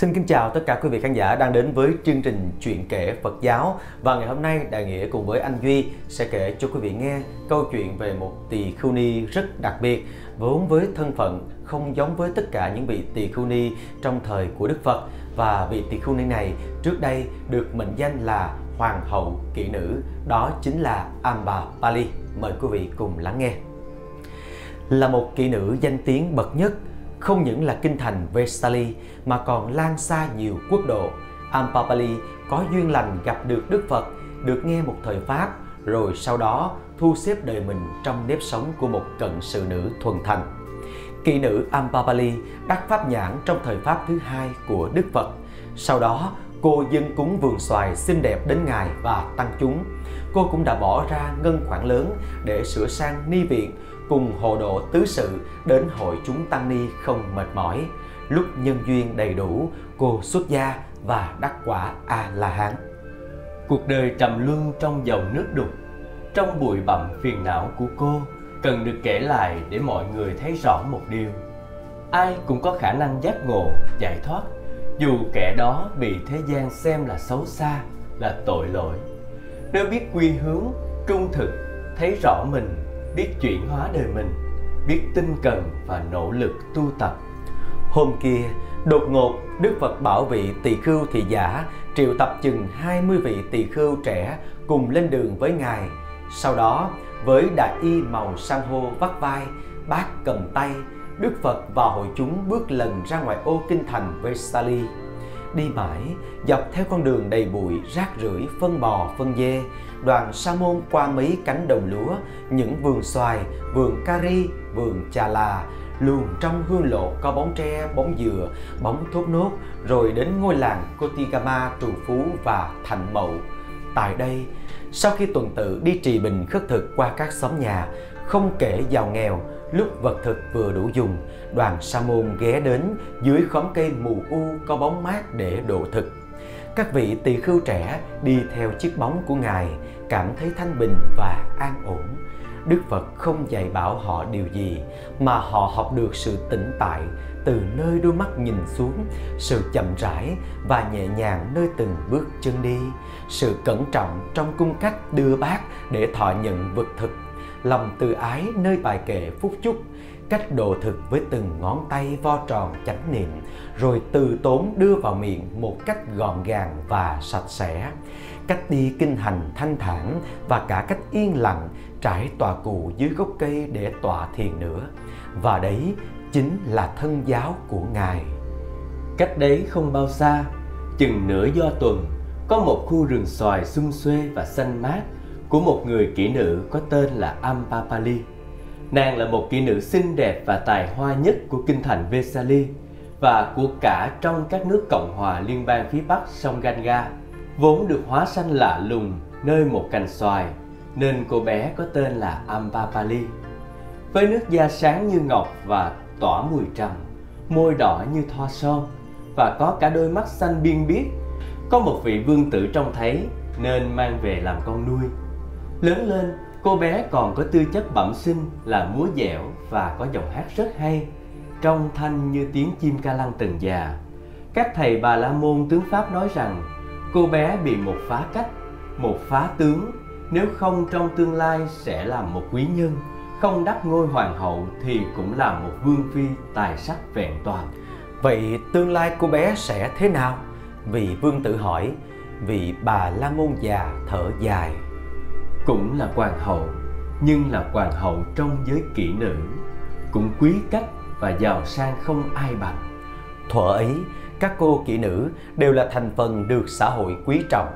Xin kính chào tất cả quý vị khán giả đang đến với chương trình Chuyện Kể Phật Giáo. Và ngày hôm nay Đại Nghĩa cùng với anh Duy sẽ kể cho quý vị nghe câu chuyện về một tỳ khưu ni rất đặc biệt, vốn với thân phận không giống với tất cả những vị tỳ khưu ni trong thời của Đức Phật. Và vị tỳ khưu ni này trước đây được mệnh danh là Hoàng hậu kỹ nữ, đó chính là Ambapali. Mời quý vị cùng lắng nghe. Là một kỹ nữ danh tiếng bậc nhất, không những là kinh thành Vesali mà còn lan xa nhiều quốc độ, Ambapali có duyên lành gặp được Đức Phật, được nghe một thời Pháp, rồi sau đó thu xếp đời mình trong nếp sống của một cận sự nữ thuần thành. Kỹ nữ Ambapali đắc pháp nhãn trong thời Pháp thứ hai của Đức Phật. Sau đó, cô dâng cúng vườn xoài xinh đẹp đến Ngài và tăng chúng. Cô cũng đã bỏ ra ngân khoản lớn để sửa sang ni viện, cùng hộ độ tứ sự đến hội chúng tăng ni không mệt mỏi. Lúc nhân duyên đầy đủ, cô xuất gia và đắc quả A-la-hán. Cuộc đời trầm luân trong dòng nước đục, trong bụi bặm phiền não của cô cần được kể lại để mọi người thấy rõ một điều: ai cũng có khả năng giác ngộ, giải thoát, dù kẻ đó bị thế gian xem là xấu xa, là tội lỗi. Nếu biết quy hướng, trung thực, thấy rõ mình, biết chuyển hóa đời mình, biết tinh cần và nỗ lực tu tập. Hôm kia, đột ngột Đức Phật bảo vị tỳ khưu thị giả triệu tập chừng 20 vị tỳ khưu trẻ cùng lên đường với Ngài. Sau đó, với đại y màu san hô vắt vai, bác cầm tay, Đức Phật và hội chúng bước lần ra ngoài ô kinh thành Vesali. Đi mãi, dọc theo con đường đầy bụi, rác rưởi, phân bò, phân dê, đoàn sa môn qua mấy cánh đồng lúa, những vườn xoài, vườn cari, vườn chà là, luồn trong hương lộ có bóng tre, bóng dừa, bóng thốt nốt, rồi đến ngôi làng Kotigama, trù phú và thành mậu. Tại đây, sau khi tuần tự đi trì bình khất thực qua các xóm nhà, không kể giàu nghèo, lúc vật thực vừa đủ dùng, đoàn sa môn ghé đến dưới khóm cây mù u có bóng mát để độ thực. Các vị tỳ khưu trẻ đi theo chiếc bóng của Ngài, cảm thấy thanh bình và an ổn. Đức Phật không dạy bảo họ điều gì, mà họ học được sự tĩnh tại từ nơi đôi mắt nhìn xuống, sự chậm rãi và nhẹ nhàng nơi từng bước chân đi, sự cẩn trọng trong cung cách đưa bát để thọ nhận vật thực, lòng từ ái nơi bài kệ phúc chúc, cách độ thực với từng ngón tay vo tròn chánh niệm, rồi từ tốn đưa vào miệng một cách gọn gàng và sạch sẽ, cách đi kinh hành thanh thản và cả cách yên lặng trải tòa cụ dưới gốc cây để tọa thiền nữa. Và đấy chính là thân giáo của Ngài. Cách đấy không bao xa, chừng nửa do tuần, có một khu rừng xoài sum suê và xanh mát của một người kỹ nữ có tên là Ambapali. Nàng là một kỹ nữ xinh đẹp và tài hoa nhất của kinh thành Vesali và của cả trong các nước Cộng hòa Liên bang phía Bắc sông Ganga, vốn được hóa sanh lạ lùng nơi một cành xoài, nên cô bé có tên là Ambapali. Với nước da sáng như ngọc và tỏa mùi trầm, môi đỏ như thoa son và có cả đôi mắt xanh biên biếc, có một vị vương tử trông thấy nên mang về làm con nuôi. Lớn lên, cô bé còn có tư chất bẩm sinh là múa dẻo và có giọng hát rất hay, trong thanh như tiếng chim ca lăng từng già. Các thầy Bà La Môn tướng Pháp nói rằng cô bé bị một phá cách, một phá tướng, nếu không trong tương lai sẽ làm một quý nhân, không đắc ngôi hoàng hậu thì cũng là một vương phi tài sắc vẹn toàn. Vậy tương lai cô bé sẽ thế nào? Vị vương tử hỏi. Vị Bà La Môn già thở dài. Cũng là hoàng hậu, nhưng là hoàng hậu trong giới kỹ nữ, cũng quý cách và giàu sang không ai bằng. Thuở ấy, các cô kỹ nữ đều là thành phần được xã hội quý trọng.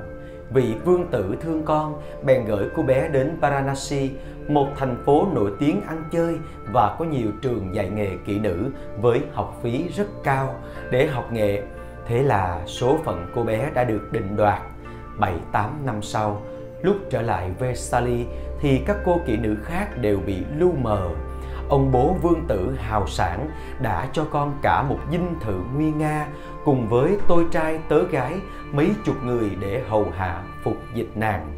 Vị vương tử thương con bèn gửi cô bé đến Varanasi, một thành phố nổi tiếng ăn chơi và có nhiều trường dạy nghề kỹ nữ với học phí rất cao để học nghề. Thế là số phận cô bé đã được định đoạt. 7-8 năm sau, lúc trở lại Vesali thì các cô kỹ nữ khác đều bị lu mờ. Ông bố vương tử hào sản đã cho con cả một dinh thự nguy nga cùng với tôi trai tớ gái mấy chục người để hầu hạ phục dịch nàng.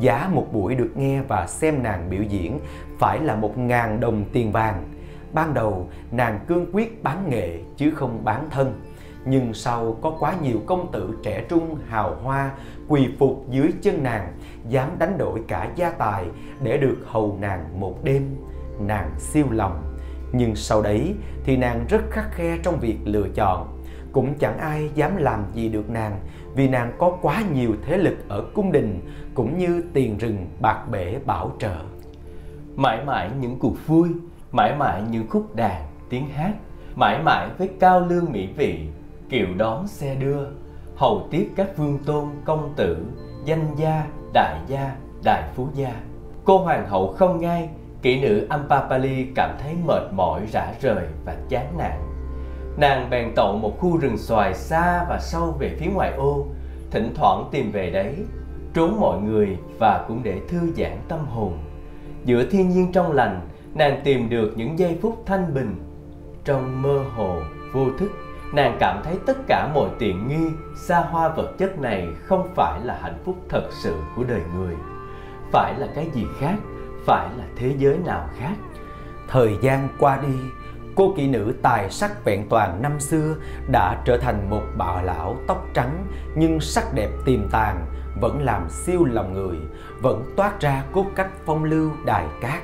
Giá một buổi được nghe và xem nàng biểu diễn phải là 1.000 đồng tiền vàng. Ban đầu nàng cương quyết bán nghệ chứ không bán thân. nhưng sau có quá nhiều công tử trẻ trung hào hoa quỳ phục dưới chân nàng, dám đánh đổi cả gia tài để được hầu nàng một đêm. Nàng siêu lòng, nhưng sau đấy thì nàng rất khắt khe trong việc lựa chọn. Cũng chẳng ai dám làm gì được nàng, vì nàng có quá nhiều thế lực ở cung đình, cũng như tiền rừng bạc bể bảo trợ. Mãi mãi những cuộc vui, mãi mãi những khúc đàn, tiếng hát, mãi mãi với cao lương mỹ vị, kiệu đón xe đưa, hầu tiếp các vương tôn, công tử, danh gia, đại phú gia. Cô hoàng hậu không ngai, kỹ nữ Ambapali cảm thấy mệt mỏi, rã rời và chán nản. Nàng bèn tậu một khu rừng xoài xa và sâu về phía ngoại ô, thỉnh thoảng tìm về đấy, trốn mọi người và cũng để thư giãn tâm hồn. Giữa thiên nhiên trong lành, nàng tìm được những giây phút thanh bình. Trong mơ hồ, vô thức, nàng cảm thấy tất cả mọi tiện nghi, xa hoa vật chất này không phải là hạnh phúc thật sự của đời người. Phải là cái gì khác, phải là thế giới nào khác. Thời gian qua đi, cô kỹ nữ tài sắc vẹn toàn năm xưa đã trở thành một bà lão tóc trắng, nhưng sắc đẹp tiềm tàng vẫn làm siêu lòng người, vẫn toát ra cốt cách phong lưu đài cát.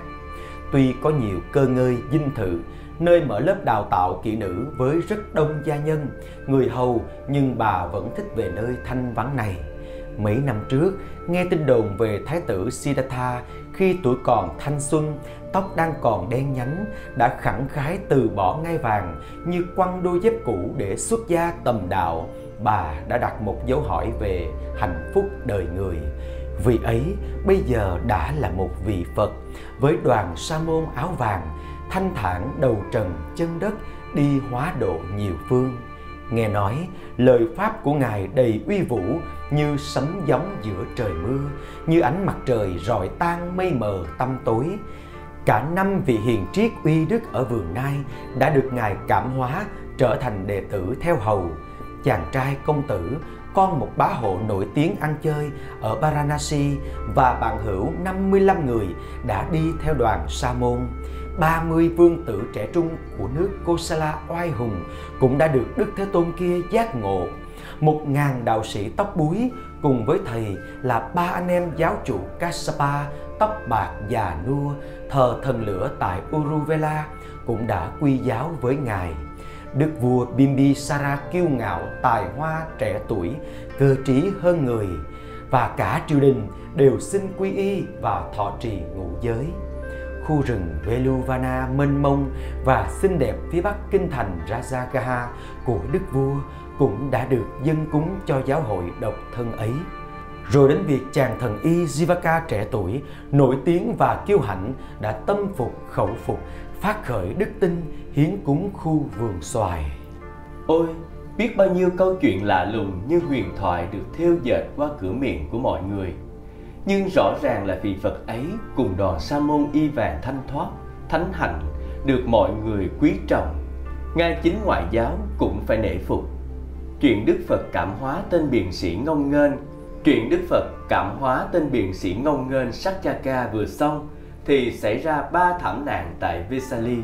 Tuy có nhiều cơ ngơi dinh thự, nơi mở lớp đào tạo kỹ nữ với rất đông gia nhân, người hầu, nhưng bà vẫn thích về nơi thanh vắng này. Mấy năm trước, nghe tin đồn về Thái tử Siddhartha khi tuổi còn thanh xuân, tóc đang còn đen nhánh, đã khẳng khái từ bỏ ngai vàng như quăng đôi dép cũ để xuất gia tầm đạo. Bà đã đặt một dấu hỏi về hạnh phúc đời người. Vì ấy bây giờ đã là một vị Phật với đoàn sa môn áo vàng, thanh thản đầu trần chân đất, đi hóa độ nhiều phương. Nghe nói lời pháp của Ngài đầy uy vũ, như sấm gióng giữa trời mưa, như ánh mặt trời rọi tan mây mờ tăm tối. Cả năm vị hiền triết uy đức ở vườn Nai đã được Ngài cảm hóa, trở thành đệ tử theo hầu. Chàng trai công tử, con một bá hộ nổi tiếng ăn chơi ở Varanasi và bạn hữu 55 người đã đi theo đoàn sa môn. 30 vương tử trẻ trung của nước Kosala oai hùng cũng đã được Đức Thế Tôn kia giác ngộ. 1.000 đạo sĩ tóc búi cùng với thầy là ba anh em giáo chủ Kasapa, tóc bạc già nua, thờ thần lửa tại Uruvela, cũng đã quy giáo với Ngài. Đức vua Bimbisara kiêu ngạo, tài hoa, trẻ tuổi, cơ trí hơn người, và cả triều đình đều xin quy y và thọ trì ngũ giới. Khu rừng Veluvana mênh mông và xinh đẹp phía bắc kinh thành Rajagaha của đức vua cũng đã được dâng cúng cho giáo hội độc thân ấy. Rồi đến việc chàng thần y Jivaka trẻ tuổi, nổi tiếng và kiêu hãnh đã tâm phục khẩu phục, phát khởi đức tin, hiến cúng khu vườn xoài. Ôi, biết bao nhiêu câu chuyện lạ lùng như huyền thoại được thêu dệt qua cửa miệng của mọi người. Nhưng rõ ràng là vị Phật ấy cùng đoàn sa môn y vàng thanh thoát, thánh hạnh, được mọi người quý trọng. Ngay chính ngoại giáo cũng phải nể phục. Chuyện Đức Phật cảm hóa tên biện sĩ ngông nghênh, Sakya vừa xong thì xảy ra 3 thảm nạn tại Vesali.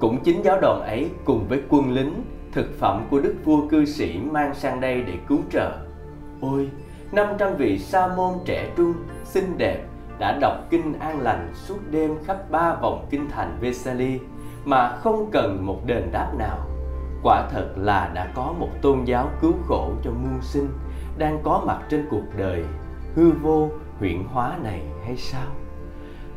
Cũng chính giáo đoàn ấy cùng với quân lính, thực phẩm của đức vua cư sĩ mang sang đây để cứu trợ. Ôi, 500 vị sa môn trẻ trung, xinh đẹp đã đọc kinh an lành suốt đêm khắp 3 vòng kinh thành Vesali mà không cần một đền đáp nào. Quả thật là đã có một tôn giáo cứu khổ cho muôn sinh đang có mặt trên cuộc đời hư vô huyễn hóa này hay sao?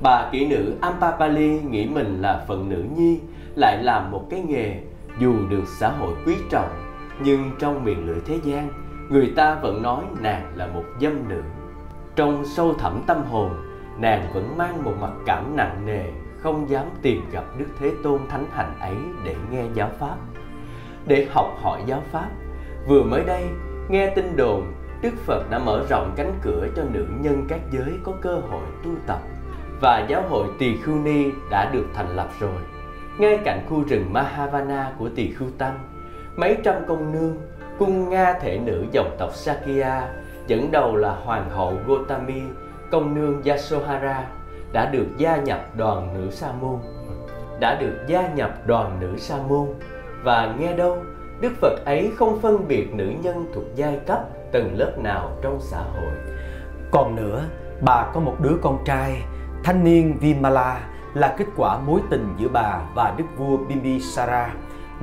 Bà kỹ nữ Ambapali nghĩ mình là phận nữ nhi, lại làm một cái nghề dù được xã hội quý trọng, nhưng trong miền lưỡi thế gian, người ta vẫn nói nàng là một dâm nữ. Trong sâu thẳm tâm hồn, nàng vẫn mang một mặc cảm nặng nề, không dám tìm gặp Đức Thế Tôn thánh hạnh ấy để nghe giáo pháp, để học hỏi giáo pháp. Vừa mới đây, nghe tin đồn Đức Phật đã mở rộng cánh cửa cho nữ nhân các giới có cơ hội tu tập, và giáo hội Tỳ Khưu Ni đã được thành lập rồi. Ngay cạnh khu rừng Mahavana của Tỳ Khưu Tăng, mấy trăm công nương, cung nga thể nữ dòng tộc Sakya, dẫn đầu là hoàng hậu Gotami, công nương Yasohara, đã được gia nhập đoàn nữ sa môn. Và nghe đâu Đức Phật ấy không phân biệt nữ nhân thuộc giai cấp, tầng lớp nào trong xã hội. Còn nữa, bà có một đứa con trai, thanh niên Vimala, là kết quả mối tình giữa bà và đức vua Bimbisara.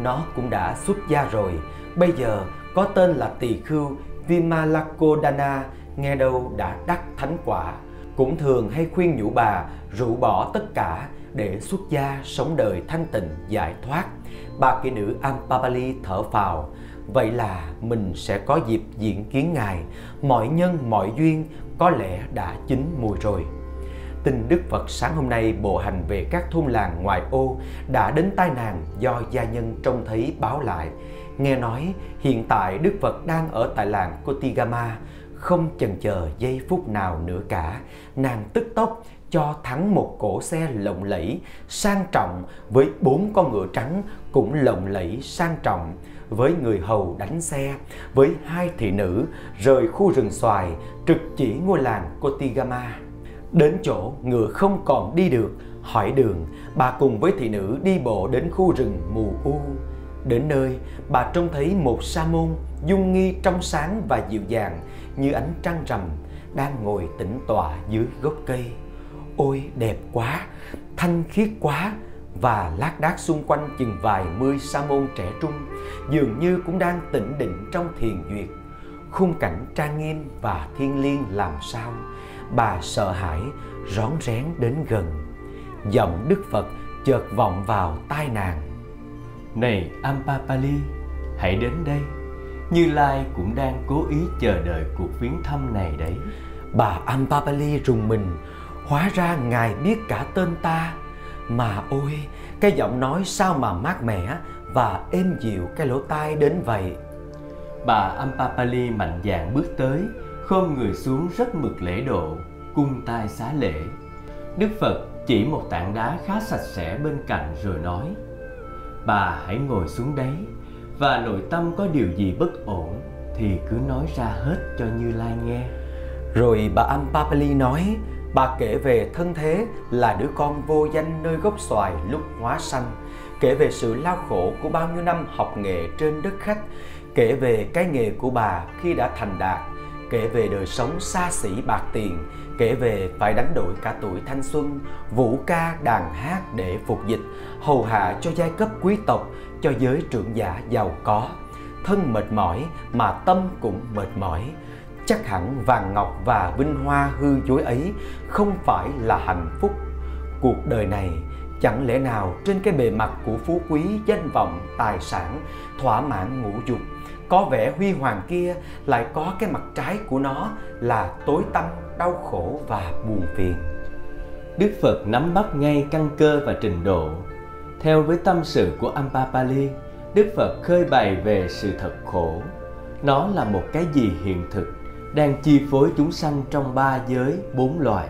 Nó cũng đã xuất gia rồi, bây giờ có tên là tỳ khưu Vimalakondanna, nghe đâu đã đắc thánh quả. Cũng thường hay khuyên nhủ bà rũ bỏ tất cả để xuất gia sống đời thanh tịnh giải thoát. Bà kỹ nữ Ambapali thở phào, vậy là mình sẽ có dịp diện kiến Ngài, mọi nhân mọi duyên có lẽ đã chín mùi rồi. Tin Đức Phật sáng hôm nay bộ hành về các thôn làng ngoại ô đã đến tai nàng do gia nhân trông thấy báo lại. Nghe nói hiện tại Đức Phật đang ở tại làng Kotigama, không chần chờ giây phút nào nữa cả, nàng tức tốc cho thắng một cỗ xe lộng lẫy, sang trọng với 4 con ngựa trắng cũng lộng lẫy sang trọng, với người hầu đánh xe, với 2 thị nữ, rời khu rừng xoài, trực chỉ ngôi làng Kotigama. Đến chỗ ngựa không còn đi được, hỏi đường, bà cùng với thị nữ đi bộ đến khu rừng mù u. Đến nơi, bà trông thấy một sa môn dung nghi trong sáng và dịu dàng như ánh trăng rằm đang ngồi tĩnh tọa dưới gốc cây. Ôi đẹp quá, thanh khiết quá, và lác đác xung quanh chừng vài mươi sa môn trẻ trung dường như cũng đang tĩnh định trong thiền duyệt. Khung cảnh trang nghiêm và thiêng liêng làm sao, bà sợ hãi rón rén đến gần. Giọng Đức Phật chợt vọng vào tai nàng: Này Ambapali, hãy đến đây, Như Lai cũng đang cố ý chờ đợi cuộc viếng thăm này đấy. Bà Ambapali rùng mình, hóa ra Ngài biết cả tên ta. Mà ôi, cái giọng nói sao mà mát mẻ và êm dịu cái lỗ tai đến vậy. Bà Ambapali mạnh dạn bước tới, khom người xuống rất mực lễ độ, cung tay xá lễ. Đức Phật chỉ một tảng đá khá sạch sẽ bên cạnh rồi nói: Bà hãy ngồi xuống đấy, và nội tâm có điều gì bất ổn thì cứ nói ra hết cho Như Lai nghe. Rồi bà Ambapali nói, bà kể về thân thế là đứa con vô danh nơi gốc xoài lúc hóa sanh, kể về sự lao khổ của bao nhiêu năm học nghệ trên đất khách, kể về cái nghề của bà khi đã thành đạt, kể về đời sống xa xỉ bạc tiền, kể về phải đánh đổi cả tuổi thanh xuân, vũ ca đàn hát để phục dịch, hầu hạ cho giai cấp quý tộc, cho giới trưởng giả giàu có. Thân mệt mỏi mà tâm cũng mệt mỏi. Chắc hẳn vàng ngọc và vinh hoa hư dối ấy không phải là hạnh phúc. Cuộc đời này chẳng lẽ nào trên cái bề mặt của phú quý, danh vọng, tài sản, thỏa mãn ngũ dục, có vẻ huy hoàng kia lại có cái mặt trái của nó là tối tăm, đau khổ và buồn phiền. Đức Phật nắm bắt ngay căn cơ và trình độ. Theo với tâm sự của Ambapali, Đức Phật khơi bày về sự thật khổ. Nó là một cái gì hiện thực đang chi phối chúng sanh trong 3 giới, 4 loài,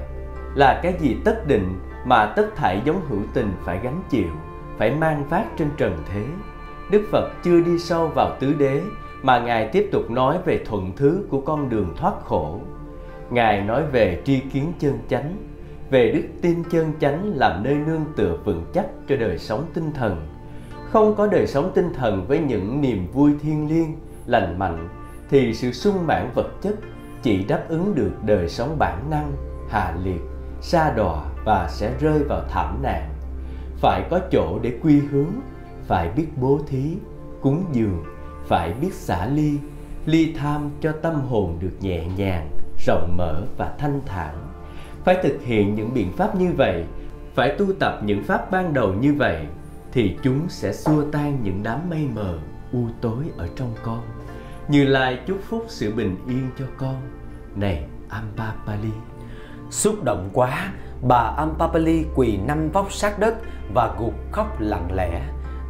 là cái gì tất định mà tất thảy giống hữu tình phải gánh chịu, phải mang vác trên trần thế. Đức Phật chưa đi sâu vào tứ đế mà Ngài tiếp tục nói về thuận thứ của con đường thoát khổ. Ngài nói về tri kiến chân chánh, về đức tin chân chánh làm nơi nương tựa vững chắc cho đời sống tinh thần. Không có đời sống tinh thần với những niềm vui thiêng liêng, lành mạnh, thì sự sung mãn vật chất chỉ đáp ứng được đời sống bản năng, hạ liệt, sa đọa và sẽ rơi vào thảm nạn. Phải có chỗ để quy hướng, phải biết bố thí, cúng dường, phải biết xả ly, ly tham cho tâm hồn được nhẹ nhàng, rộng mở và thanh thản. Phải thực hiện những biện pháp như vậy, phải tu tập những pháp ban đầu như vậy, thì chúng sẽ xua tan những đám mây mờ, u tối ở trong con. Như Lai chúc phúc sự bình yên cho con, này Ambapali. Xúc động quá, bà Ambapali quỳ 5 vóc sát đất và gục khóc lặng lẽ.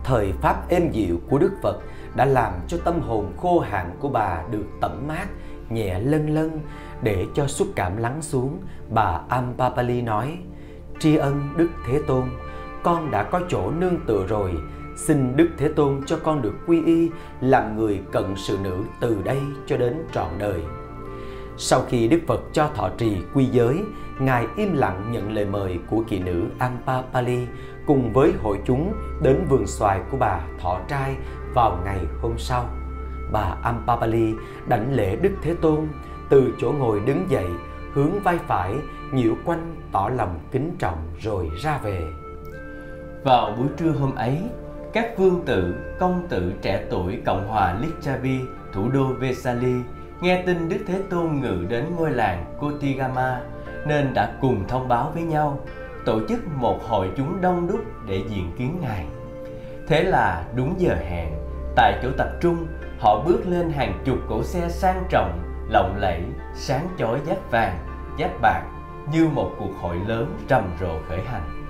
Thời pháp êm dịu của Đức Phật đã làm cho tâm hồn khô hạn của bà được tẩm mát, nhẹ lâng lâng. Để cho xúc cảm lắng xuống, bà Ambapali nói: Tri ân Đức Thế Tôn, con đã có chỗ nương tựa rồi. Xin Đức Thế Tôn cho con được quy y làm người cận sự nữ từ đây cho đến trọn đời. Sau khi Đức Phật cho thọ trì quy giới, Ngài im lặng nhận lời mời của kỹ nữ Ambapali cùng với hội chúng đến vườn xoài của bà thọ trai Vào ngày hôm sau, bà Ambapali đảnh lễ Đức Thế Tôn, từ chỗ ngồi đứng dậy, hướng vai phải, nhiễu quanh tỏ lòng kính trọng rồi ra về. Vào buổi trưa hôm ấy, các vương tử, công tử trẻ tuổi Cộng hòa Licchavi, thủ đô Vesali, nghe tin Đức Thế Tôn ngự đến ngôi làng Kotigama nên đã cùng thông báo với nhau, tổ chức một hội chúng đông đúc để diện kiến Ngài. Thế là đúng giờ hẹn, tại chỗ tập trung, họ bước lên hàng chục cỗ xe sang trọng, lộng lẫy, sáng chói dát vàng, dát bạc, như một cuộc hội lớn trầm rộ khởi hành.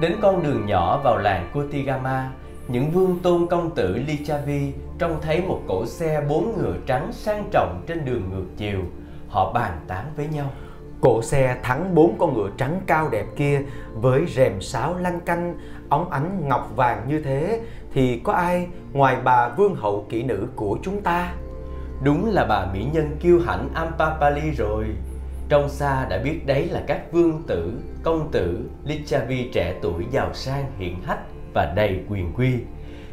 Đến con đường nhỏ vào làng Kotigama, những vương tôn công tử Licchavi trông thấy một cỗ xe 4 ngựa trắng sang trọng trên đường ngược chiều. Họ bàn tán với nhau. Cỗ xe thắng 4 con ngựa trắng cao đẹp kia, với rèm sáo lanh canh, óng ánh ngọc vàng như thế, thì có ai ngoài bà vương hậu kỹ nữ của chúng ta? Đúng là bà mỹ nhân kiêu hãnh Ambapali rồi. Trong xa đã biết đấy là các vương tử, công tử Licchavi trẻ tuổi giàu sang hiển hách và đầy quyền quy.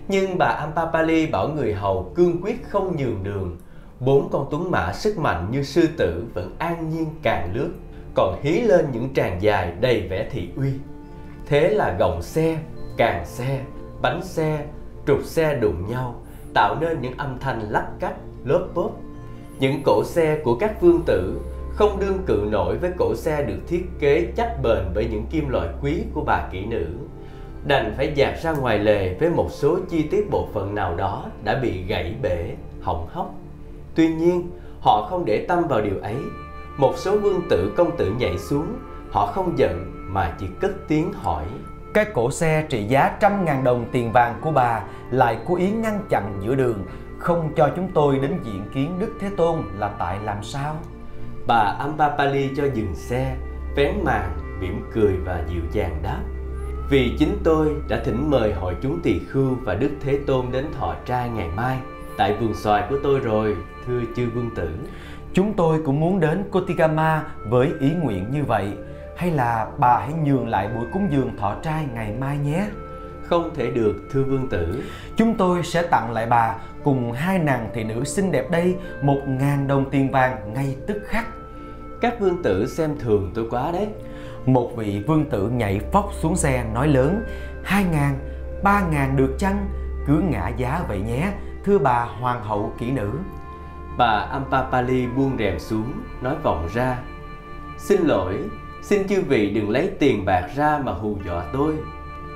Nhưng bà Ambapali bảo người hầu cương quyết không nhường đường. 4 con tuấn mã sức mạnh như sư tử vẫn an nhiên càn lướt, còn hí lên những tràng dài đầy vẻ thị uy. Thế là gọng xe, càng xe, bánh xe, trục xe đụng nhau, tạo nên những âm thanh lách cách, lốp bốp. Những cỗ xe của các vương tử không đương cự nổi với cỗ xe được thiết kế chắc bền bởi những kim loại quý của bà kỹ nữ, đành phải dạt ra ngoài lề với một số chi tiết bộ phận nào đó đã bị gãy bể, hỏng hóc. Tuy nhiên, họ không để tâm vào điều ấy. Một số vương tử công tử nhảy xuống, họ không giận mà chỉ cất tiếng hỏi. Cái cỗ xe trị giá 100.000 đồng tiền vàng của bà lại cố ý ngăn chặn giữa đường, không cho chúng tôi đến diện kiến Đức Thế Tôn là tại làm sao? Bà Ambapali cho dừng xe, vén màn, mỉm cười và dịu dàng đáp. Vì chính tôi đã thỉnh mời hội chúng tỳ khưu và Đức Thế Tôn đến thọ trai ngày mai tại vườn xoài của tôi rồi, thưa chư vương tử. Chúng tôi cũng muốn đến Kotigama với ý nguyện như vậy. Hay là bà hãy nhường lại buổi cúng dường thọ trai ngày mai nhé. Không thể được, thưa vương tử. Chúng tôi sẽ tặng lại bà cùng 2 nàng thị nữ xinh đẹp đây 1.000 đồng tiền vàng ngay tức khắc. Các vương tử xem thường tôi quá đấy. Một vị vương tử nhảy phóc xuống xe nói lớn. 2.000, 3.000 được chăng? Cứ ngã giá vậy nhé, thưa bà hoàng hậu kỹ nữ. Bà Ambapali buông rèm xuống, nói vọng ra. Xin lỗi, xin chư vị đừng lấy tiền bạc ra mà hù dọa tôi.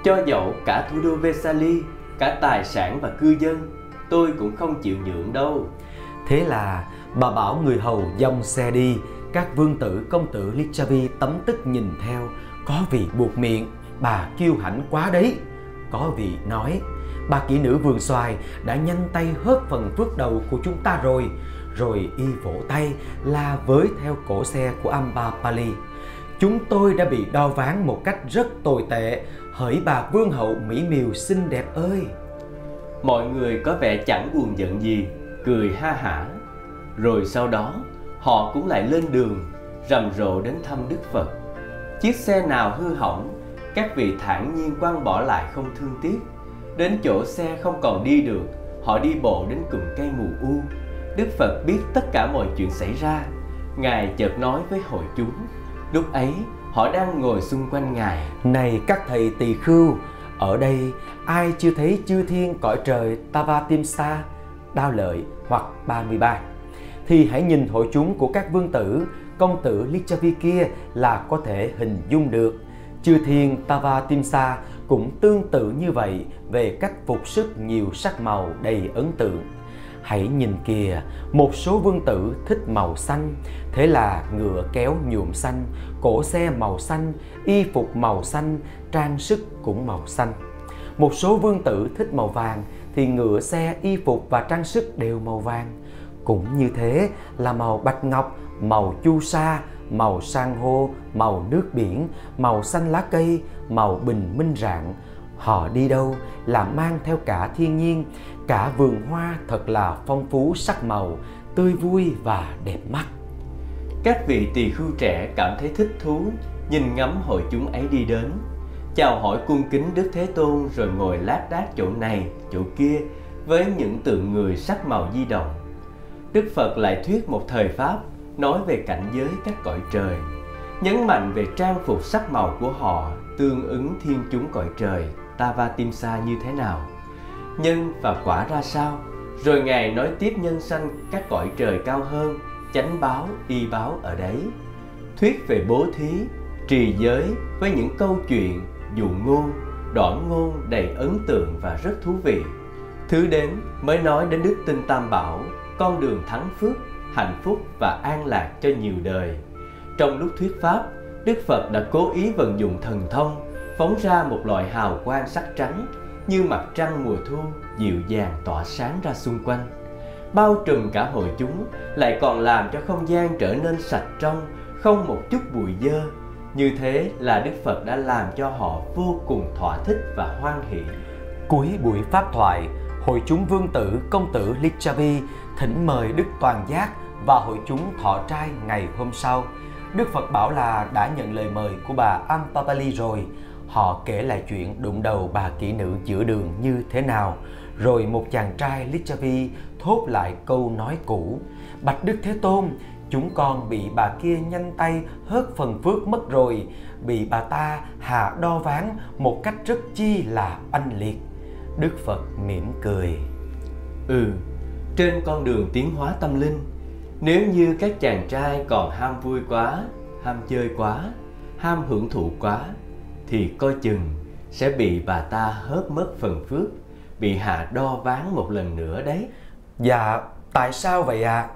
Cho dẫu cả thủ đô Vesali, cả tài sản và cư dân, tôi cũng không chịu nhượng đâu. Thế là bà bảo người hầu dòng xe đi. Các vương tử công tử Licchavi tấm tức nhìn theo. Có vị buộc miệng, bà kiêu hãnh quá đấy. Có vị nói, bà kỹ nữ vườn xoài đã nhanh tay hớt phần phước đầu của chúng ta rồi. Rồi y vỗ tay la với theo cỗ xe của Ambapali. Chúng tôi đã bị đo ván một cách rất tồi tệ, hỡi bà vương hậu mỹ miều xinh đẹp ơi. Mọi người có vẻ chẳng buồn giận gì, cười ha hả. Rồi sau đó họ cũng lại lên đường, rầm rộ đến thăm Đức Phật. Chiếc xe nào hư hỏng, các vị thản nhiên quăng bỏ lại không thương tiếc. Đến chỗ xe không còn đi được, họ đi bộ đến cụm cây mù u. Đức Phật biết tất cả mọi chuyện xảy ra. Ngài chợt nói với hội chúng. Lúc ấy, họ đang ngồi xung quanh Ngài. Này các thầy tỳ khưu, ở đây ai chưa thấy chư thiên cõi trời Tavatimsa, Đao Lợi hoặc 33, thì hãy nhìn hội chúng của các vương tử, công tử Licchavi kia là có thể hình dung được. Chư thiên Tavatimsa cũng tương tự như vậy về cách phục sức nhiều sắc màu đầy ấn tượng. Hãy nhìn kìa, một số vương tử thích màu xanh, thế là ngựa kéo nhuộm xanh, cỗ xe màu xanh, y phục màu xanh, trang sức cũng màu xanh. Một số vương tử thích màu vàng thì ngựa xe, y phục và trang sức đều màu vàng. Cũng như thế là màu bạch ngọc, màu chu sa, màu san hô, màu nước biển, màu xanh lá cây, màu bình minh rạng. Họ đi đâu là mang theo cả thiên nhiên, cả vườn hoa thật là phong phú sắc màu, tươi vui và đẹp mắt. Các vị tỳ khưu trẻ cảm thấy thích thú, nhìn ngắm hội chúng ấy đi đến. Chào hỏi cung kính Đức Thế Tôn rồi ngồi lác đác chỗ này, chỗ kia, với những tượng người sắc màu di động. Đức Phật lại thuyết một thời Pháp nói về cảnh giới các cõi trời, nhấn mạnh về trang phục sắc màu của họ tương ứng thiên chúng cõi trời Tavatimsa như thế nào, nhân và quả ra sao. Rồi Ngài nói tiếp nhân sanh các cõi trời cao hơn, chánh báo, y báo ở đấy. Thuyết về bố thí, trì giới với những câu chuyện, dụ ngôn, đoạn ngôn đầy ấn tượng và rất thú vị. Thứ đến mới nói đến đức tin Tam Bảo, con đường thắng phước, hạnh phúc và an lạc cho nhiều đời. Trong lúc thuyết Pháp, Đức Phật đã cố ý vận dụng thần thông, phóng ra một loại hào quang sắc trắng, như mặt trăng mùa thu dịu dàng tỏa sáng ra xung quanh, bao trùm cả hội chúng, lại còn làm cho không gian trở nên sạch trong, không một chút bụi dơ. Như thế là Đức Phật đã làm cho họ vô cùng thỏa thích và hoan hỷ. Cuối buổi pháp thoại, hội chúng vương tử, công tử Licchavi thỉnh mời Đức Toàn Giác và hội chúng thọ trai ngày hôm sau. Đức Phật bảo là đã nhận lời mời của bà Ambapali rồi. Họ kể lại chuyện đụng đầu bà kỹ nữ giữa đường như thế nào. Rồi một chàng trai Licchavi thốt lại câu nói cũ: "Bạch Đức Thế Tôn, chúng con bị bà kia nhanh tay hớt phần phước mất rồi, bị bà ta hạ đo ván một cách rất chi là oanh liệt." Đức Phật mỉm cười: trên con đường tiến hóa tâm linh, nếu như các chàng trai còn ham vui quá, ham chơi quá, ham hưởng thụ quá, thì coi chừng sẽ bị bà ta hớt mất phần phước, bị hạ đo ván một lần nữa đấy. Dạ, tại sao vậy ạ?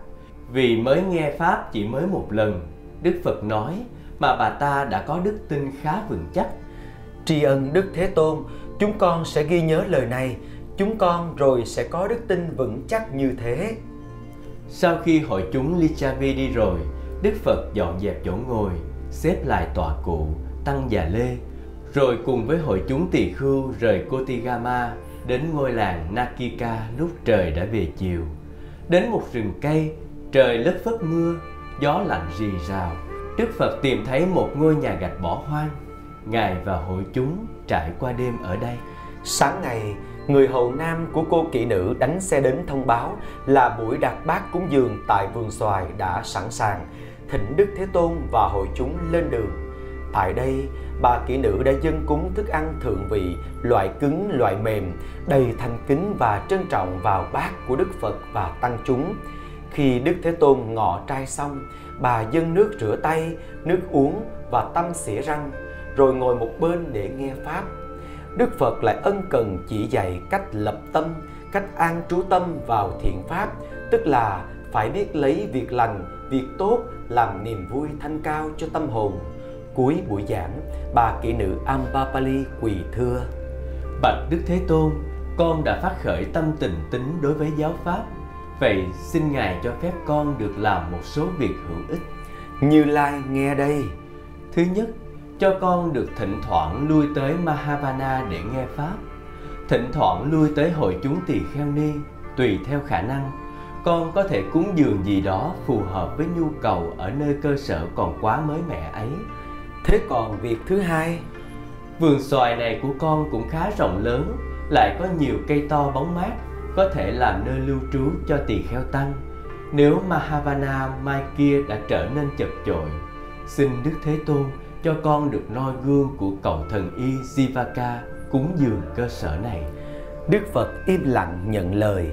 Vì mới nghe Pháp chỉ mới một lần, Đức Phật nói, mà bà ta đã có đức tin khá vững chắc. Tri ân Đức Thế Tôn, chúng con sẽ ghi nhớ lời này, chúng con rồi sẽ có đức tin vững chắc như thế. Sau khi hội chúng Licchavi đi rồi, Đức Phật dọn dẹp chỗ ngồi, xếp lại tọa cụ, tăng già lê, rồi cùng với hội chúng tỳ khưu rời Kotigama đến ngôi làng Nakika lúc trời đã về chiều. Đến một rừng cây, trời lất phất mưa, gió lạnh rì rào. Đức Phật tìm thấy một ngôi nhà gạch bỏ hoang. Ngài và hội chúng trải qua đêm ở đây. Sáng ngày, người hầu nam của cô kỹ nữ đánh xe đến thông báo là buổi đặt bát cúng dường tại vườn xoài đã sẵn sàng, thỉnh Đức Thế Tôn và hội chúng lên đường. Tại đây, bà kỹ nữ đã dâng cúng thức ăn thượng vị, loại cứng, loại mềm, đầy thành kính và trân trọng vào bát của Đức Phật và tăng chúng. Khi Đức Thế Tôn ngọ trai xong, bà dâng nước rửa tay, nước uống và tăm xỉa răng, rồi ngồi một bên để nghe Pháp. Đức Phật lại ân cần chỉ dạy cách lập tâm, cách an trú tâm vào thiện Pháp, tức là phải biết lấy việc lành, việc tốt làm niềm vui thanh cao cho tâm hồn. Cuối buổi giảng, bà kỹ nữ Ambapali quỳ thưa: Bạch Đức Thế Tôn, con đã phát khởi tâm tình tín đối với giáo Pháp. Vậy xin Ngài cho phép con được làm một số việc hữu ích. Như Lai nghe đây. Thứ nhất, cho con được thỉnh thoảng lui tới Mahavana để nghe Pháp. Thỉnh thoảng lui tới hội chúng tỳ kheo ni, tùy theo khả năng. Con có thể cúng dường gì đó phù hợp với nhu cầu ở nơi cơ sở còn quá mới mẻ ấy. Thế còn việc thứ hai, vườn xoài này của con cũng khá rộng lớn, lại có nhiều cây to bóng mát, có thể làm nơi lưu trú cho tỳ kheo tăng. Nếu Mahavana mai kia đã trở nên chật chội, xin Đức Thế Tôn cho con được noi gương của cậu thần y Jivaka cúng dường cơ sở này. Đức Phật im lặng nhận lời,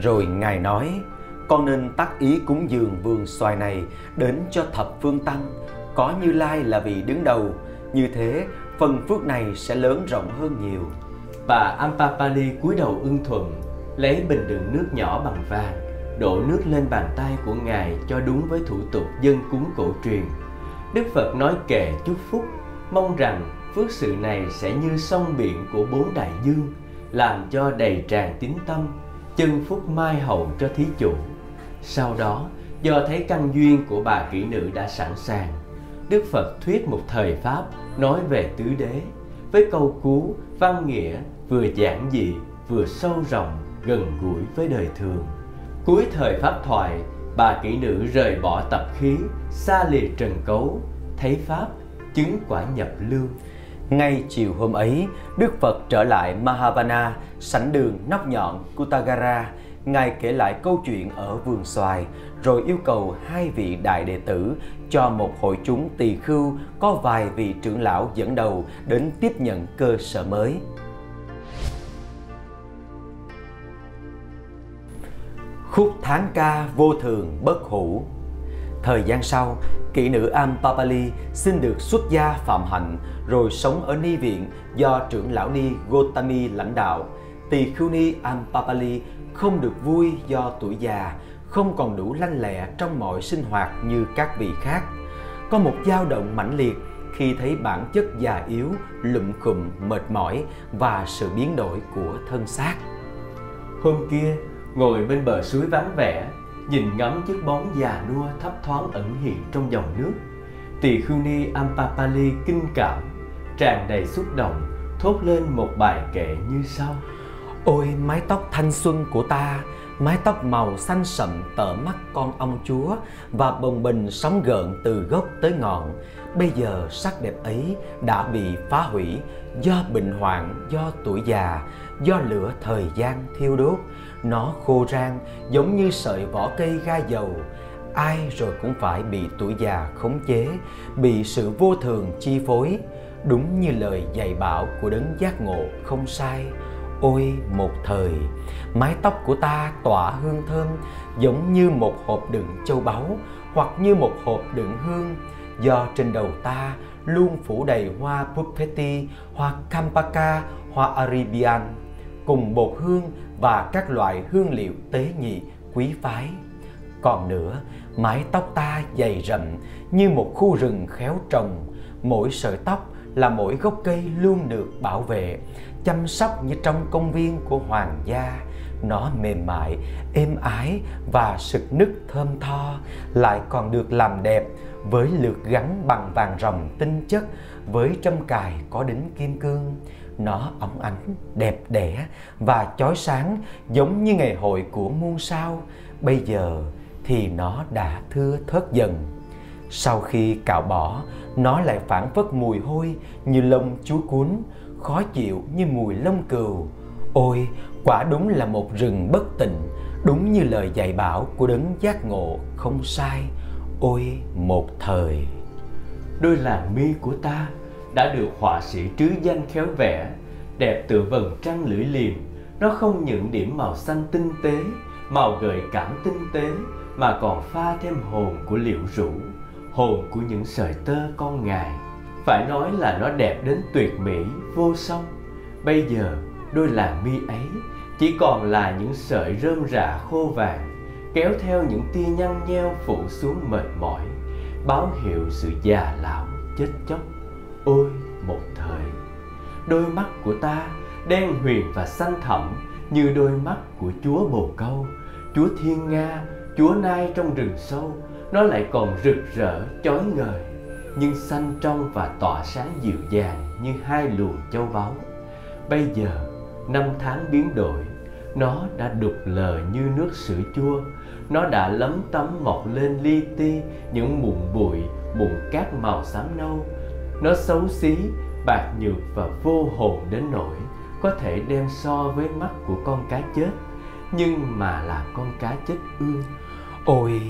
rồi Ngài nói: Con nên tác ý cúng dường vườn xoài này đến cho thập phương tăng, có Như Lai là vị đứng đầu. Như thế, phần phước này sẽ lớn rộng hơn nhiều. Bà Ambapali cúi đầu ưng thuận, lấy bình đựng nước nhỏ bằng vàng, đổ nước lên bàn tay của Ngài cho đúng với thủ tục dân cúng cổ truyền. Đức Phật nói kệ chúc phúc, mong rằng phước sự này sẽ như sông biển của bốn đại dương, làm cho đầy tràn tín tâm, chân phúc mai hậu cho thí chủ. Sau đó, do thấy căn duyên của bà kỹ nữ đã sẵn sàng, Đức Phật thuyết một thời Pháp nói về tứ đế, với câu cú, văn nghĩa, vừa giản dị, vừa sâu rộng, gần gũi với đời thường. Cuối thời Pháp thoại, bà kỹ nữ rời bỏ tập khí, xa lìa trần cấu, thấy Pháp, chứng quả nhập lưu. Ngay chiều hôm ấy, Đức Phật trở lại Mahavana, sảnh đường nóc nhọn Kutagara. Ngài kể lại câu chuyện ở vườn xoài, rồi yêu cầu hai vị đại đệ tử cho một hội chúng tỳ khưu có vài vị trưởng lão dẫn đầu đến tiếp nhận cơ sở mới. Khúc tháng ca vô thường bất hủ. Thời gian sau, kỹ nữ Ambapali xin được xuất gia phạm hạnh rồi sống ở ni viện do trưởng lão ni Gotami lãnh đạo. Tỳ khưu ni Ambapali không được vui do tuổi già, không còn đủ lanh lẹ trong mọi sinh hoạt như các vị khác. Có một dao động mãnh liệt khi thấy bản chất già yếu, lụm khụm, mệt mỏi và sự biến đổi của thân xác. Hôm kia, ngồi bên bờ suối vắng vẻ, nhìn ngắm chiếc bóng già nua thấp thoáng ẩn hiện trong dòng nước, tỳ khưu ni Ambapali kinh cảm, tràn đầy xúc động, thốt lên một bài kệ như sau: Ôi mái tóc thanh xuân của ta, mái tóc màu xanh sậm tợ mắt con ông chúa và bồng bềnh sóng gợn từ gốc tới ngọn. Bây giờ sắc đẹp ấy đã bị phá hủy do bệnh hoạn, do tuổi già, do lửa thời gian thiêu đốt. Nó khô rang giống như sợi vỏ cây ga dầu. Ai rồi cũng phải bị tuổi già khống chế, bị sự vô thường chi phối. Đúng như lời dạy bảo của đấng giác ngộ không sai. Ôi một thời, mái tóc của ta tỏa hương thơm giống như một hộp đựng châu báu hoặc như một hộp đựng hương. Do trên đầu ta luôn phủ đầy hoa Puppeti, hoa Kampaka, hoa Arabian cùng bột hương và các loại hương liệu tế nhị quý phái. Còn nữa, mái tóc ta dày rậm như một khu rừng khéo trồng. Mỗi sợi tóc là mỗi gốc cây luôn được bảo vệ, chăm sóc như trong công viên của hoàng gia. Nó mềm mại, êm ái và sực nức thơm tho, lại còn được làm đẹp với lược gắn bằng vàng ròng tinh chất, với trâm cài có đính kim cương. Nó óng ánh, đẹp đẽ và chói sáng giống như ngày hội của muôn sao. Bây giờ thì nó đã thưa thớt dần. Sau khi cạo bỏ, nó lại phảng phất mùi hôi như lông chúa cuốn, khó chịu như mùi lông cừu. Ôi, quả đúng là một rừng bất tịnh, đúng như lời dạy bảo của đấng giác ngộ không sai. Ôi một thời, đôi làn mi của ta đã được họa sĩ trứ danh khéo vẽ, đẹp tựa vầng trăng lưỡi liềm. Nó không những điểm màu xanh tinh tế, màu gợi cảm tinh tế, mà còn pha thêm hồn của liễu rũ, hồn của những sợi tơ con ngài. Phải nói là nó đẹp đến tuyệt mỹ, vô song. Bây giờ, đôi làn mi ấy chỉ còn là những sợi rơm rạ khô vàng, kéo theo những tia nhăn nheo phủ xuống mệt mỏi, báo hiệu sự già lão, chết chóc. Ôi một thời, đôi mắt của ta đen huyền và xanh thẳm như đôi mắt của chúa bồ câu, chúa thiên nga, chúa nai trong rừng sâu. Nó lại còn rực rỡ, chói ngời, nhưng xanh trong và tỏa sáng dịu dàng như hai luồng châu báu. Bây giờ, năm tháng biến đổi, nó đã đục lờ như nước sữa chua. Nó đã lấm tấm mọc lên li ti những mụn bụi, mụn cát màu xám nâu. Nó xấu xí, bạc nhược và vô hồn đến nỗi có thể đem so với mắt của con cá chết, nhưng mà là con cá chết ương. Ôi,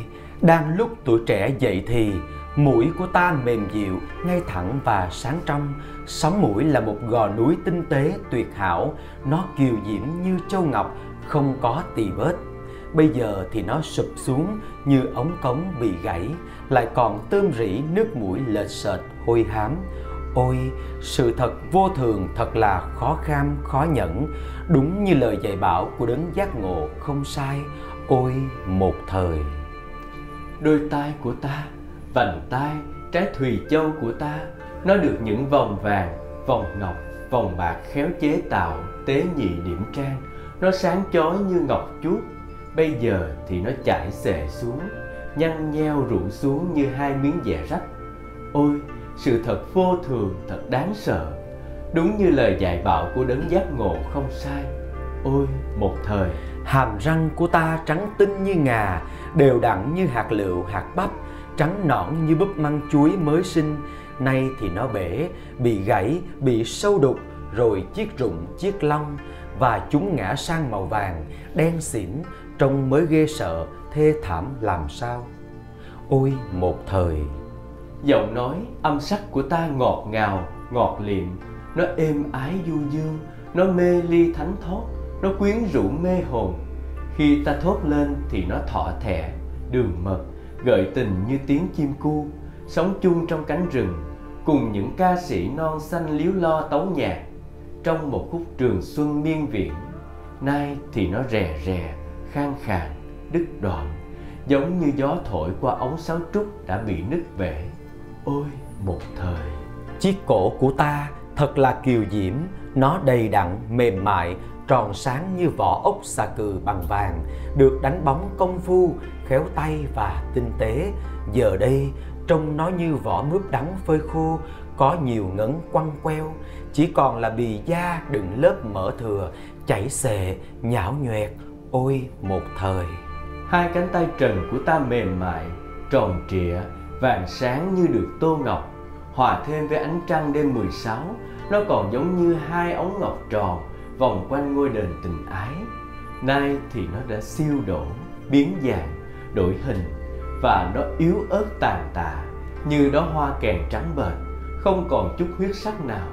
đang lúc tuổi trẻ dậy thì, mũi của ta mềm dịu, ngay thẳng và sáng trong. Sóng mũi là một gò núi tinh tế tuyệt hảo, nó kiều diễm như châu ngọc, không có tì vết. Bây giờ thì nó sụp xuống như ống cống bị gãy, lại còn tươm rỉ nước mũi lệch sệt, hôi hám. Ôi, sự thật vô thường thật là khó kham, khó nhẫn, đúng như lời dạy bảo của đấng giác ngộ không sai. Ôi một thời, đôi tai của ta, vành tai, trái thùy châu của ta, nó được những vòng vàng, vòng ngọc, vòng bạc khéo chế tạo, tế nhị điểm trang. Nó sáng chói như ngọc chuốt. Bây giờ thì nó chảy xệ xuống, nhăn nheo rũ xuống như hai miếng dẻ rách. Ôi, sự thật vô thường thật đáng sợ, đúng như lời dạy bảo của đấng giác ngộ không sai. Ôi một thời, hàm răng của ta trắng tinh như ngà, đều đặn như hạt lựu, hạt bắp, trắng nõn như búp măng chuối mới sinh. Nay thì nó bể, bị gãy, bị sâu đục, rồi chiếc rụng, chiếc lông, và chúng ngã sang màu vàng, đen xỉn, trông mới ghê sợ, thê thảm làm sao. Ôi một thời! Giọng nói, âm sắc của ta ngọt ngào, ngọt liệm, nó êm ái du dương, nó mê ly thánh thót, nó quyến rũ mê hồn. Khi ta thốt lên thì nó thọ thẻ, đường mật, gợi tình như tiếng chim cu, sống chung trong cánh rừng, cùng những ca sĩ non xanh líu lo tấu nhạc, trong một khúc trường xuân miên viện. Nay thì nó rè rè, khang khàn, đứt đoạn, giống như gió thổi qua ống sáo trúc đã bị nứt bể. Ôi một thời! Chiếc cổ của ta thật là kiều diễm, nó đầy đặn, mềm mại, tròn sáng như vỏ ốc xà cừ bằng vàng, được đánh bóng công phu, khéo tay và tinh tế. Giờ đây trông nó như vỏ mướp đắng phơi khô, có nhiều ngấn quăng queo, chỉ còn là bì da đựng lớp mỡ thừa, chảy xệ, nhão nhoẹt. Ôi một thời! Hai cánh tay trần của ta mềm mại, tròn trịa, vàng sáng như được tô ngọc, hòa thêm với ánh trăng đêm 16, nó còn giống như hai ống ngọc tròn vòng quanh ngôi đền tình ái. Nay thì nó đã siêu đổ, biến dạng, đổi hình, và nó yếu ớt tàn tạ như đó hoa kèn trắng bệt, không còn chút huyết sắc nào.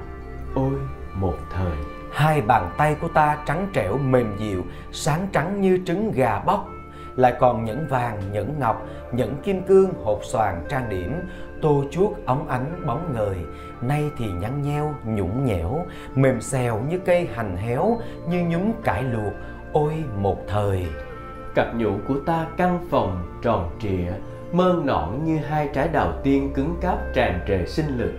Ôi một thời! Hai bàn tay của ta trắng trẻo mềm dịu, sáng trắng như trứng gà bóc, lại còn nhẫn vàng, nhẫn ngọc, nhẫn kim cương, hột xoàn trang điểm, tô chuốt óng ánh bóng ngời. Nay thì nhăn nheo, nhũng nhẽo, mềm xèo như cây hành héo, như nhúng cải luộc. Ôi một thời! Cặp nhũ của ta căng phòng, tròn trịa, mơn nõn như hai trái đào tiên cứng cáp tràn trề sinh lực.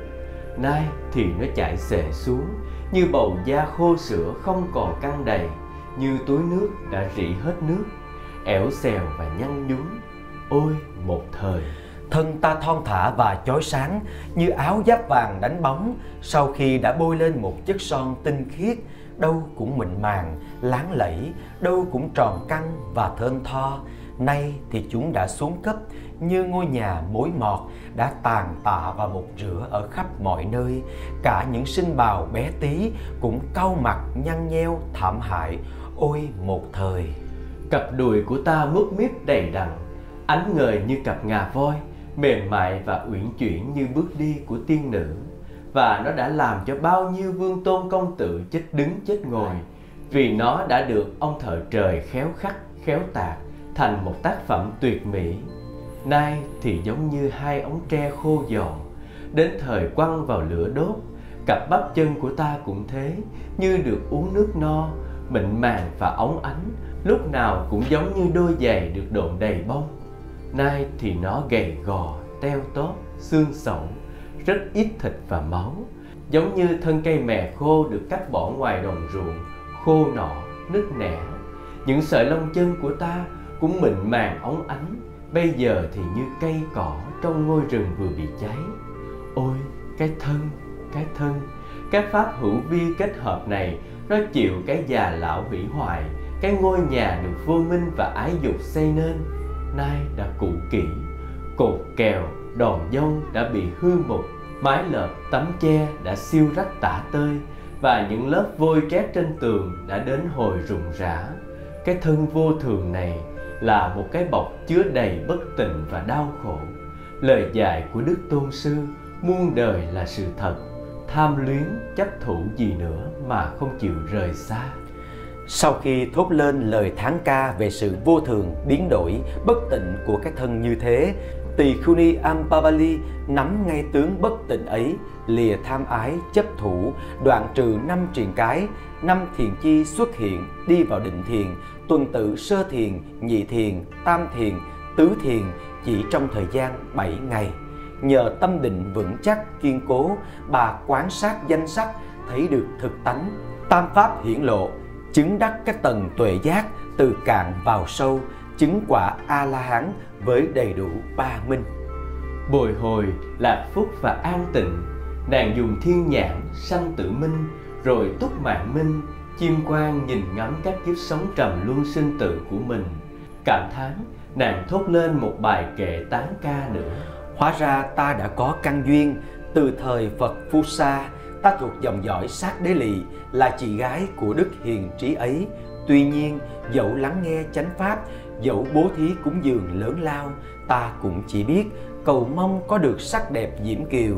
Nay thì nó chảy xệ xuống, như bầu da khô sữa không còn căng đầy, như túi nước đã rỉ hết nước, ẻo xèo và nhăn nhúm. Ôi một thời! Thân ta thon thả và chói sáng như áo giáp vàng đánh bóng, sau khi đã bôi lên một chất son tinh khiết, đâu cũng mịn màng, láng lẫy, đâu cũng tròn căng và thơm tho. Nay thì chúng đã xuống cấp như ngôi nhà mối mọt, đã tàn tạ và một rửa ở khắp mọi nơi. Cả những sinh bào bé tí cũng cau mặt, nhăn nheo, thảm hại. Ôi một thời! Cặp đùi của ta mút mít đầy đặn, ánh ngời như cặp ngà voi, mềm mại và uyển chuyển như bước đi của tiên nữ, và nó đã làm cho bao nhiêu vương tôn công tử chết đứng chết ngồi, vì nó đã được ông thợ trời khéo khắc, khéo tạc thành một tác phẩm tuyệt mỹ. Nay thì giống như hai ống tre khô giòn, đến thời quăng vào lửa đốt. Cặp bắp chân của ta cũng thế, như được uống nước no, mịn màng và óng ánh, lúc nào cũng giống như đôi giày được độn đầy bông. Nay thì nó gầy gò, teo tóp, xương sẩu, rất ít thịt và máu, giống như thân cây mè khô được cắt bỏ ngoài đồng ruộng, khô nọ, nứt nẻ. Những sợi lông chân của ta cũng mịn màng óng ánh, bây giờ thì như cây cỏ trong ngôi rừng vừa bị cháy. Ôi cái thân, các pháp hữu vi kết hợp này, nó chịu cái già lão hủy hoại, cái ngôi nhà được vô minh và ái dục xây nên, nay đã cũ kỹ, cột kèo, đòn dông đã bị hư mục, mái lợp, tấm che đã siêu rách tả tơi, và những lớp vôi trét trên tường đã đến hồi rụng rã. Cái thân vô thường này là một cái bọc chứa đầy bất tịnh và đau khổ. Lời dạy của Đức Tôn Sư muôn đời là sự thật, tham luyến chấp thủ gì nữa mà không chịu rời xa. Sau khi thốt lên lời thán ca về sự vô thường, biến đổi, bất tịnh của cái thân như thế, Tỳ Khuni Ambapali nắm ngay tướng bất tịnh ấy, lìa tham ái, chấp thủ, đoạn trừ 5 triền cái, 5 thiền chi xuất hiện, đi vào định thiền, tuần tự sơ thiền, nhị thiền, tam thiền, tứ thiền chỉ trong thời gian 7 ngày. Nhờ tâm định vững chắc, kiên cố, bà quán sát danh sắc, thấy được thực tánh, tam pháp hiển lộ, chứng đắc các tầng tuệ giác từ cạn vào sâu, chứng quả A-la-hán với đầy đủ 3 minh. Bồi hồi, lạc phúc và an tịnh, nàng dùng thiên nhãn, sanh tự minh, rồi túc mạng minh, chiêm quang nhìn ngắm các kiếp sống trầm luân sinh tử của mình. Cảm thán, nàng thốt lên một bài kệ tán ca nữa. Hóa ra ta đã có căn duyên, Từ thời Phật Phu Sa, ta thuộc dòng dõi Sát Đế Lì, là chị gái của đức hiền trí ấy. Tuy nhiên, dẫu lắng nghe chánh pháp, dẫu bố thí cúng dường lớn lao, ta cũng chỉ biết cầu mong có được sắc đẹp diễm kiều.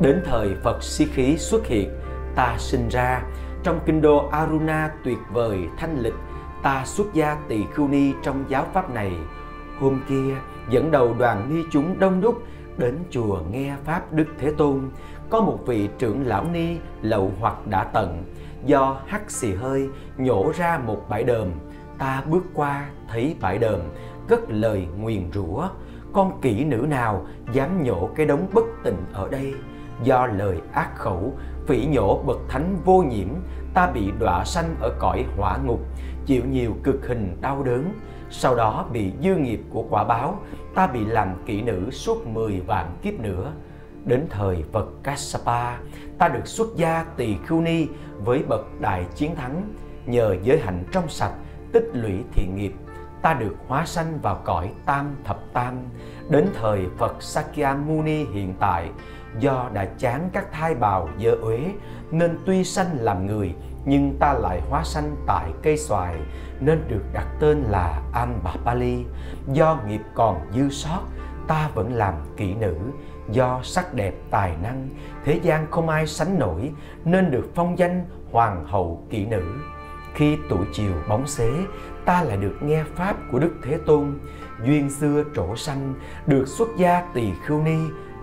Đến thời Phật Si Khí xuất hiện, ta sinh ra trong kinh đô Aruna tuyệt vời thanh lịch. Ta xuất gia tỳ khưu ni trong giáo pháp này. Hôm kia, dẫn đầu đoàn ni chúng đông đúc đến chùa nghe pháp Đức Thế Tôn. Có một vị trưởng lão ni lậu hoặc đã tận, do hắt xì hơi nhổ ra một bãi đờm. Ta bước qua thấy bãi đờm, cất lời nguyền rủa: con kỹ nữ nào dám nhổ cái đống bất tịnh ở đây? Do lời ác khẩu phỉ nhổ bậc thánh vô nhiễm, ta bị đọa sanh ở cõi hỏa ngục, chịu nhiều cực hình đau đớn. Sau đó bị dư nghiệp của quả báo, ta bị làm kỹ nữ suốt 10 vạn kiếp nữa. Đến thời Phật Kasapa, ta được xuất gia tỳ khưu ni với bậc đại chiến thắng. Nhờ giới hạnh trong sạch, tích lũy thiện nghiệp, ta được hóa sanh vào cõi Tam Thập Tam. Đến thời Phật Sakya Muni hiện tại, do đã chán các thai bào dơ uế, nên tuy sanh làm người, nhưng ta lại hóa sanh tại cây xoài, nên được đặt tên là Ambapali. Do nghiệp còn dư sót, ta vẫn làm kỹ nữ. Do sắc đẹp tài năng, thế gian không ai sánh nổi, nên được phong danh Hoàng hậu kỹ nữ. Khi tuổi chiều bóng xế, ta lại được nghe pháp của Đức Thế Tôn. Duyên xưa trổ sanh, được xuất gia tỳ khưu ni,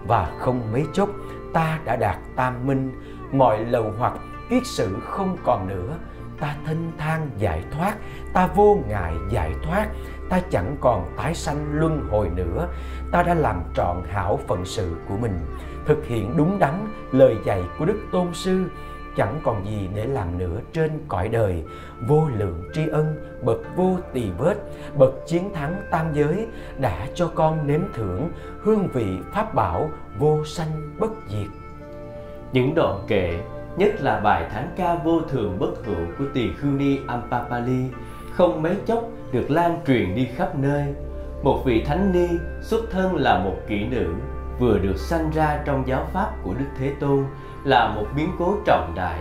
và không mấy chốc ta đã đạt tam minh. Mọi lầu hoặc kiết sử không còn nữa, ta thênh thang giải thoát, ta vô ngại giải thoát, ta chẳng còn tái sanh luân hồi nữa. Ta đã làm trọn hảo phận sự của mình, thực hiện đúng đắn lời dạy của Đức Tôn Sư. Chẳng còn gì để làm nữa trên cõi đời. Vô lượng tri ân, bậc vô tỳ vết, bậc chiến thắng tam giới, đã cho con nếm thưởng hương vị pháp bảo vô sanh bất diệt. Những đoạn kệ, nhất là bài Thánh ca vô thường bất hữu của tỳ khưu ni Ambapali, không mấy chốc được lan truyền đi khắp nơi. Một vị thánh ni xuất thân là một kỹ nữ, vừa được sanh ra trong giáo pháp của Đức Thế Tôn, là một biến cố trọng đại,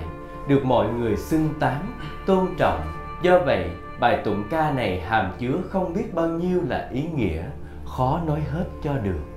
được mọi người xưng tán, tôn trọng. Do vậy, bài tụng ca này hàm chứa không biết bao nhiêu là ý nghĩa, khó nói hết cho được.